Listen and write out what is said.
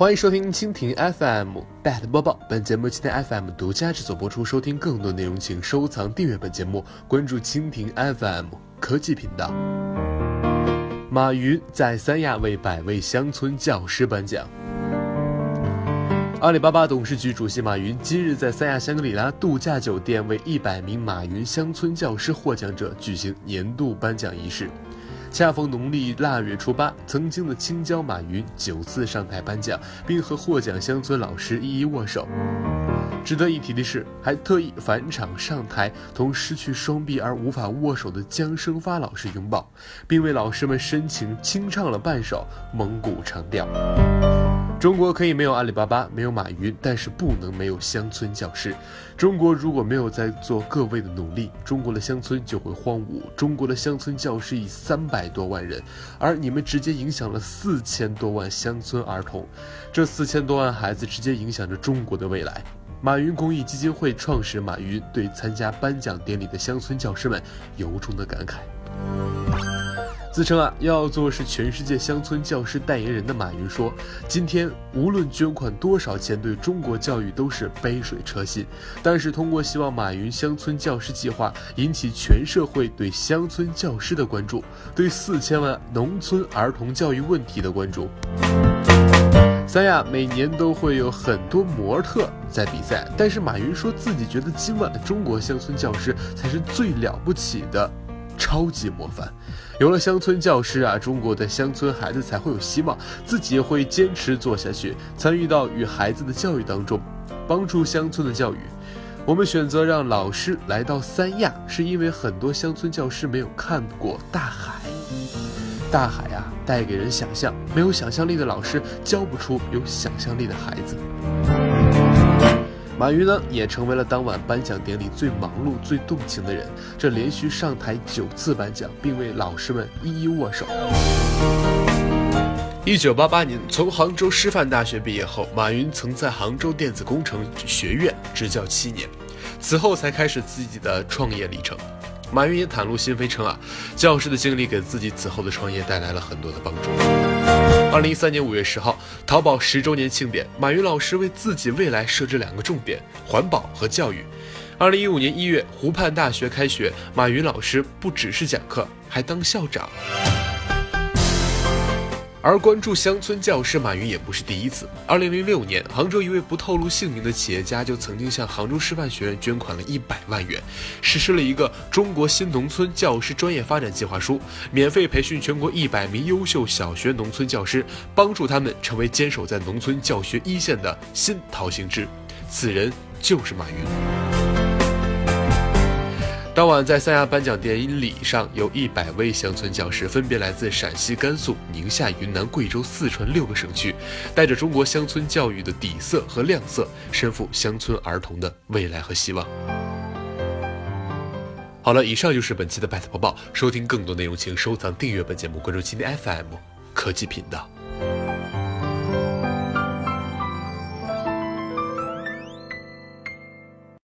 欢迎收听蜻蜓 FM 带的播报，本节目蜻蜓 FM 独家制作播出。收听更多内容，请收藏订阅本节目，关注蜻蜓 FM 科技频道。马云在三亚为100位乡村教师颁奖。阿里巴巴董事局主席马云今日在三亚香格里拉度假酒店为100名马云乡村教师获奖者举行年度颁奖仪式。恰逢农历腊月初8，曾经的青椒马云9次上台颁奖，并和获奖乡村老师一一握手。值得一提的是，还特意返场上台同失去双臂而无法握手的姜生发老师拥抱，并为老师们深情清唱了半首蒙古长调。中国可以没有阿里巴巴，没有马云，但是不能没有乡村教师。中国如果没有在做各位的努力，中国的乡村就会荒芜。中国的乡村教师以300多万人，而你们直接影响了4000多万乡村儿童，这4000多万孩子直接影响着中国的未来。马云公益基金会创始马云对参加颁奖典礼的乡村教师们由衷的感慨。自称要做是全世界乡村教师代言人的马云说，今天无论捐款多少钱，对中国教育都是杯水车薪。但是通过希望马云乡村教师计划，引起全社会对乡村教师的关注，对4000万农村儿童教育问题的关注。三亚每年都会有很多模特在比赛，但是马云说自己觉得今晚的中国乡村教师才是最了不起的超级模范。有了乡村教师中国的乡村孩子才会有希望，自己也会坚持做下去，参与到与孩子的教育当中，帮助乡村的教育。我们选择让老师来到三亚，是因为很多乡村教师没有看过大海。大海带给人想象，没有想象力的老师教不出有想象力的孩子。马云也成为了当晚颁奖典礼最忙碌最动情的人，这连续上台9次颁奖，并为老师们一一握手。1988年从杭州师范大学毕业后，马云曾在杭州电子工程学院执教7年，此后才开始自己的创业历程。马云也袒露心扉称教师的经历给自己此后的创业带来了很多的帮助。2013年5月10号，淘宝10周年庆典，马云老师为自己未来设置2个重点：环保和教育。2015年1月，湖畔大学开学，马云老师不只是讲课，还当校长。而关注乡村教师，马云也不是第一次。2006年，杭州一位不透露姓名的企业家就曾经向杭州师范学院捐款了100万元，实施了一个中国新农村教师专业发展计划书，免费培训全国100名优秀小学农村教师，帮助他们成为坚守在农村教学一线的新陶行知。此人就是马云。当晚在三亚颁奖典礼上，有100位乡村教师，分别来自陕西、甘肃、宁夏、云南、贵州、四川6个省区，带着中国乡村教育的底色和亮色，身负乡村儿童的未来和希望。好了，以上就是本期的 Byte播报。收听更多内容，请收藏、订阅本节目，关注蜻蜓 FM 科技频道。